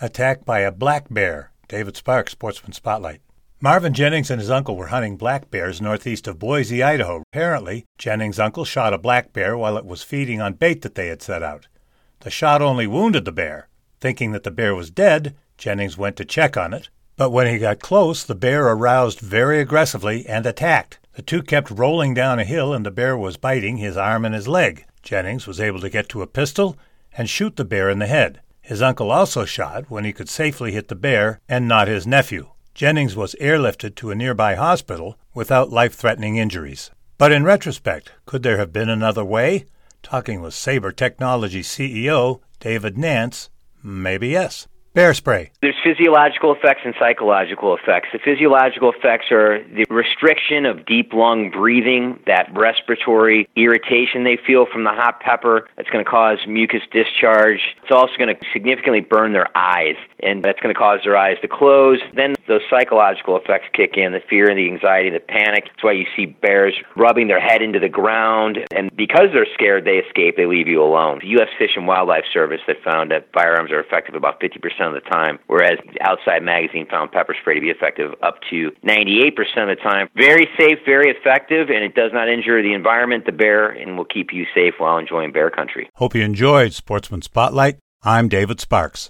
Attack by a black bear. David Sparks, Sportsman Spotlight. Marvin Jennings and his uncle were hunting black bears northeast of Boise, Idaho. Apparently, Jennings' uncle shot a black bear while it was feeding on bait that they had set out. The shot only wounded the bear. Thinking that the bear was dead, Jennings went to check on it. But when he got close, the bear aroused very aggressively and attacked. The two kept rolling down a hill, and the bear was biting his arm and his leg. Jennings was able to get to a pistol and shoot the bear in the head. His uncle also shot when he could safely hit the bear and not his nephew. Jennings was airlifted to a nearby hospital without life-threatening injuries. But in retrospect, could there have been another way? Talking with Saber Technology CEO David Nance, maybe yes. Bear spray. There's physiological effects and psychological effects. The physiological effects are the restriction of deep lung breathing, that respiratory irritation they feel from the hot pepper. That's going to cause mucus discharge. It's also going to significantly burn their eyes, and that's going to cause their eyes to close. Then those psychological effects kick in, the fear and the anxiety, the panic. That's why you see bears rubbing their head into the ground, and because they're scared, they escape, they leave you alone. The U.S. Fish and Wildlife Service that found that firearms are effective about 50% of the time, whereas Outside Magazine found pepper spray to be effective up to 98% of the time. Very safe, very effective, and it does not injure the environment, the bear, and will keep you safe while enjoying bear country. Hope you enjoyed Sportsman Spotlight. I'm David Sparks.